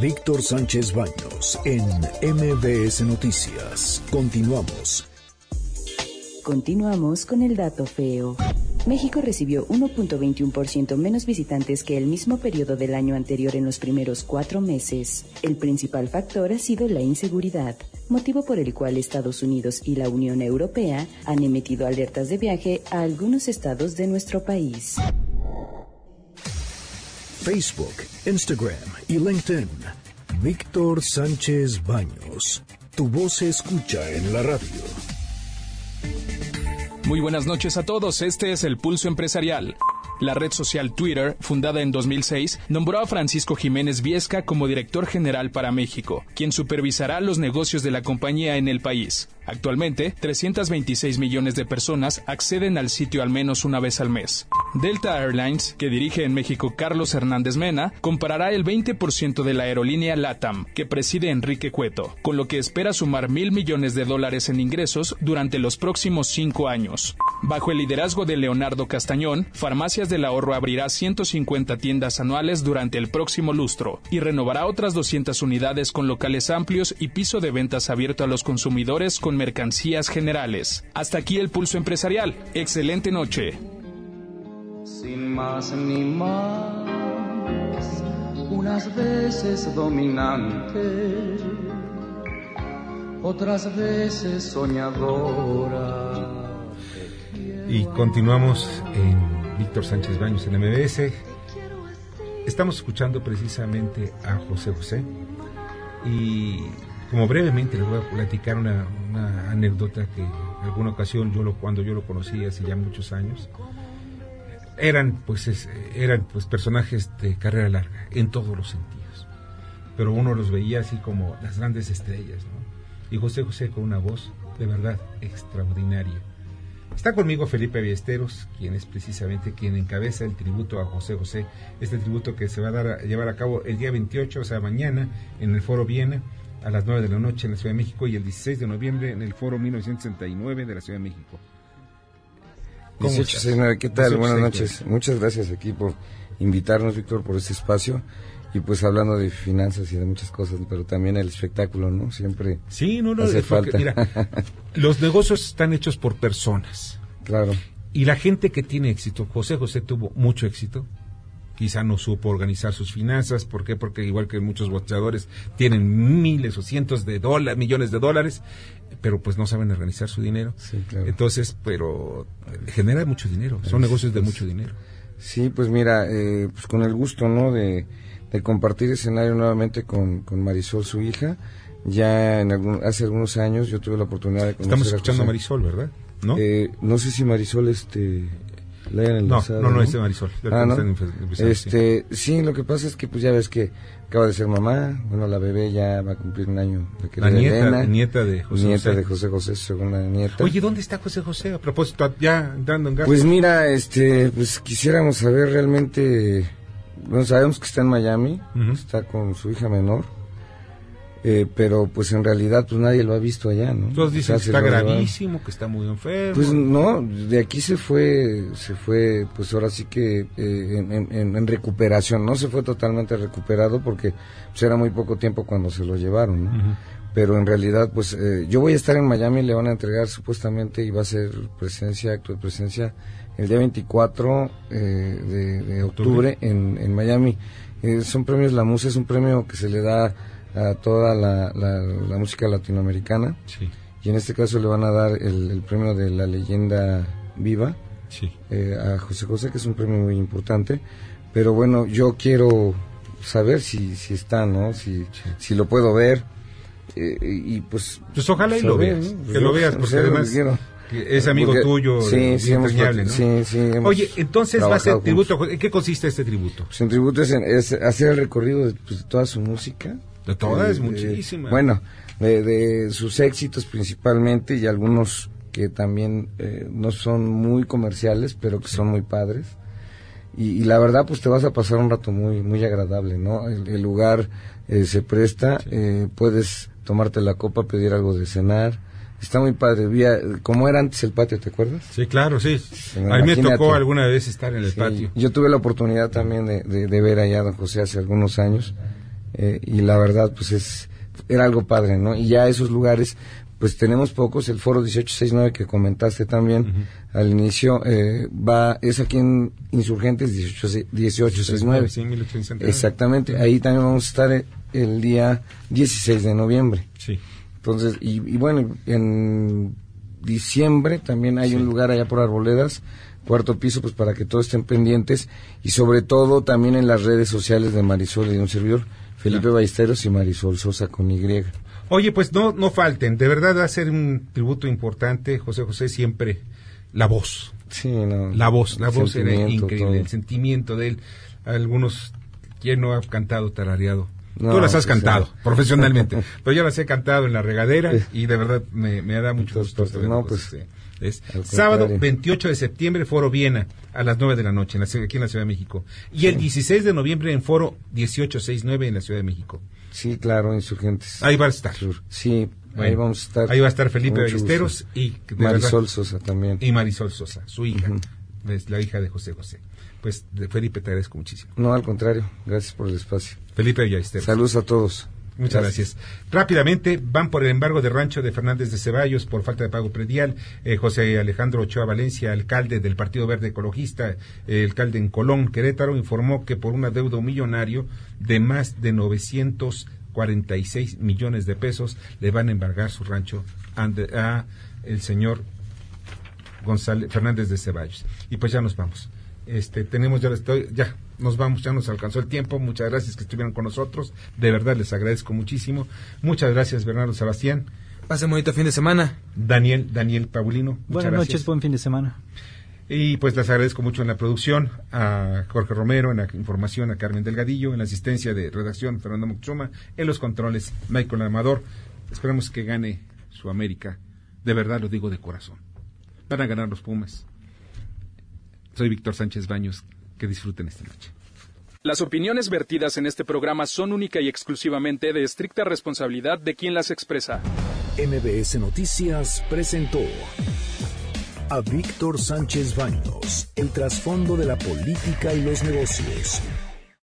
Víctor Sánchez Baños en M B S Noticias. Continuamos. Continuamos con el dato feo. México recibió uno punto veintiuno por ciento menos visitantes que el mismo periodo del año anterior en los primeros cuatro meses. El principal factor ha sido la inseguridad, motivo por el cual Estados Unidos y la Unión Europea han emitido alertas de viaje a algunos estados de nuestro país. Facebook, Instagram y LinkedIn. Víctor Sánchez Baños. Tu voz se escucha en la radio. Muy buenas noches a todos, este es el Pulso Empresarial. La red social Twitter, fundada en dos mil seis, nombró a Francisco Jiménez Viesca como director general para México, quien supervisará los negocios de la compañía en el país. Actualmente, trescientos veintiséis millones de personas acceden al sitio al menos una vez al mes. Delta Airlines, que dirige en México Carlos Hernández Mena, comprará el veinte por ciento de la aerolínea LATAM, que preside Enrique Cueto, con lo que espera sumar mil millones de dólares en ingresos durante los próximos cinco años. Bajo el liderazgo de Leonardo Castañón, Farmacias del Ahorro abrirá ciento cincuenta tiendas anuales durante el próximo lustro y renovará otras doscientas unidades con locales amplios y piso de ventas abierto a los consumidores con mercancías generales. Hasta aquí el Pulso Empresarial. Excelente noche. Sin más ni más, unas veces dominante, otras veces soñadora. Y continuamos en Víctor Sánchez Baños en M B S. Estamos escuchando precisamente a José José y como brevemente les voy a platicar una, una anécdota que en alguna ocasión yo lo, cuando yo lo conocí hace ya muchos años, eran pues es, eran pues personajes de carrera larga en todos los sentidos, pero uno los veía así como las grandes estrellas, ¿no? Y José José con una voz de verdad extraordinaria. Está conmigo Felipe Ballesteros, quien es precisamente quien encabeza el tributo a José José, este tributo que se va a, dar a llevar a cabo el día veintiocho, o sea mañana, en el Foro Viena, a las nueve de la noche en la Ciudad de México, y el dieciséis de noviembre en el Foro mil novecientos sesenta y nueve de la Ciudad de México. dieciocho, señora, ¿qué tal? dieciocho, buenas noches. Muchas gracias aquí por invitarnos, Víctor, por este espacio. Y pues hablando de finanzas y de muchas cosas, pero también el espectáculo, ¿no? Siempre sí, no, no, hace falta. Mira, los negocios están hechos por personas. Claro. Y la gente que tiene éxito, José José tuvo mucho éxito, quizá no supo organizar sus finanzas. ¿Por qué? Porque igual que muchos boxeadores tienen miles o cientos de dólares, millones de dólares, pero pues no saben organizar su dinero. Sí, claro. Entonces, pero genera mucho dinero, son negocios de mucho dinero. Sí, pues mira, eh, pues con el gusto, ¿no?, de... de compartir escenario nuevamente con, con Marisol, su hija. Ya en algún, hace algunos años yo tuve la oportunidad de conocer. Estamos escuchando a, a Marisol, ¿verdad? ¿No? Eh, no sé si Marisol este, la hayan enlazado. No, no, no, no es de Marisol. Ah, ¿no? Este, sí. sí, lo que pasa es que pues ya ves que acaba de ser mamá. Bueno, la bebé ya va a cumplir un año. De la nieta, Elena, nieta de José nieta José. de José José, según la nieta. Oye, ¿dónde está José José? A propósito, ya dando en gasto. Pues mira, este, pues quisiéramos saber realmente... Bueno, sabemos que está en Miami, uh-huh. Está con su hija menor, eh, pero pues en realidad pues nadie lo ha visto allá, ¿no? Entonces dicen que está gravísimo, que está muy enfermo. Pues no, de aquí se fue, se fue pues ahora sí que eh, en, en, en recuperación, no se fue totalmente recuperado porque pues era muy poco tiempo cuando se lo llevaron, ¿no? Uh-huh. Pero en realidad pues eh, yo voy a estar en Miami, le van a entregar supuestamente y va a ser presencia, acto de presencia, el día veinticuatro eh, de, de octubre en, en Miami. Eh, son premios La Musa, es un premio que se le da a toda la, la, la música latinoamericana. Sí. Y en este caso le van a dar el, el premio de la leyenda viva. Sí. eh, a José José, que es un premio muy importante. Pero bueno, yo quiero saber si, si está, ¿no? Si, sí. si lo puedo ver. Eh, y pues, pues ojalá y lo veas, ¿no? Que yo, lo veas, porque o sea, además... Que es amigo Porque, tuyo, sí, sí, hemos, ¿no? sí, sí, Oye, entonces va a ser tributo. Juntos. ¿En qué consiste este tributo? Pues en tributo es, en, es hacer el recorrido de, pues, de toda su música. De todas, eh, muchísimas. Bueno, de, de sus éxitos principalmente y algunos que también eh, no son muy comerciales, pero que son muy padres. Y, y la verdad, pues te vas a pasar un rato muy, muy agradable, ¿no? El, el lugar eh, se presta, sí. eh, puedes tomarte la copa, pedir algo de cenar. Está muy padre, como era antes el patio, ¿te acuerdas? Sí, claro, sí. Bueno, a mí me tocó alguna vez estar en el sí, patio. Yo tuve la oportunidad también de, de, de ver allá a don José hace algunos años, eh, y la verdad, pues es era algo padre, ¿no? Y ya esos lugares, pues tenemos pocos. El Foro dieciocho sesenta y nueve que comentaste también uh-huh. al inicio, eh, va es aquí en Insurgentes dieciocho sesenta y nueve. Sí, mil ochocientos sesenta y nueve. Exactamente, ahí también vamos a estar el día dieciséis de noviembre. Sí. Entonces, y, y bueno, en diciembre también hay sí. un lugar allá por Arboledas, cuarto piso, pues para que todos estén pendientes, y sobre todo también en las redes sociales de Marisol y de un servidor, Felipe claro. Ballesteros y Marisol Sosa con Y. Oye, pues no, no falten, de verdad va a ser un tributo importante, José José siempre la voz Sí, no, la voz, la voz era increíble, todo. El sentimiento de él. Algunos, ¿quién no ha cantado, tarareado? No, tú las has cantado, sea. Profesionalmente, pero yo las he cantado en la regadera y de verdad me, me da mucho gusto. No, pues, es sábado veintiocho de septiembre, Foro Viena, a las nueve de la noche, en la, aquí en la Ciudad de México. Y sí. El dieciséis de noviembre en Foro dieciocho sesenta y nueve en la Ciudad de México. Sí, claro, Insurgentes. Ahí va a estar. Sí, bueno, ahí vamos a estar. Ahí va a estar Felipe Ballesteros y Marisol verdad, Sosa también. Y Marisol Sosa, su hija, uh-huh. Es la hija de José José. Pues, Felipe, te agradezco muchísimo. No, al contrario, gracias por el espacio. Felipe Ballesteros. Saludos a todos. Muchas gracias. gracias. Rápidamente, van por el embargo de rancho de Fernández de Ceballos por falta de pago predial. Eh, José Alejandro Ochoa Valencia, alcalde del Partido Verde Ecologista, eh, alcalde en Colón, Querétaro, informó que por un adeudo millonario de más de novecientos cuarenta y seis millones de pesos le van a embargar su rancho ande, a el señor González Fernández de Ceballos. Y pues ya nos vamos. Este, tenemos ya, estoy, ya nos vamos, ya nos alcanzó el tiempo. Muchas gracias que estuvieron con nosotros, de verdad les agradezco muchísimo. Muchas gracias, Bernardo Sebastián. Pasen bonito fin de semana. Daniel, Daniel Paulino. Buenas gracias. Noches, buen fin de semana. Y pues les agradezco mucho en la producción a Jorge Romero, en la información a Carmen Delgadillo, en la asistencia de redacción Fernando Moctezuma, en los controles Michael Amador. Esperemos que gane su América, de verdad lo digo de corazón. Van a ganar los Pumas. Soy Víctor Sánchez Baños. Que disfruten esta noche. Las opiniones vertidas en este programa son única y exclusivamente de estricta responsabilidad de quien las expresa. M B S Noticias presentó a Víctor Sánchez Baños, el trasfondo de la política y los negocios.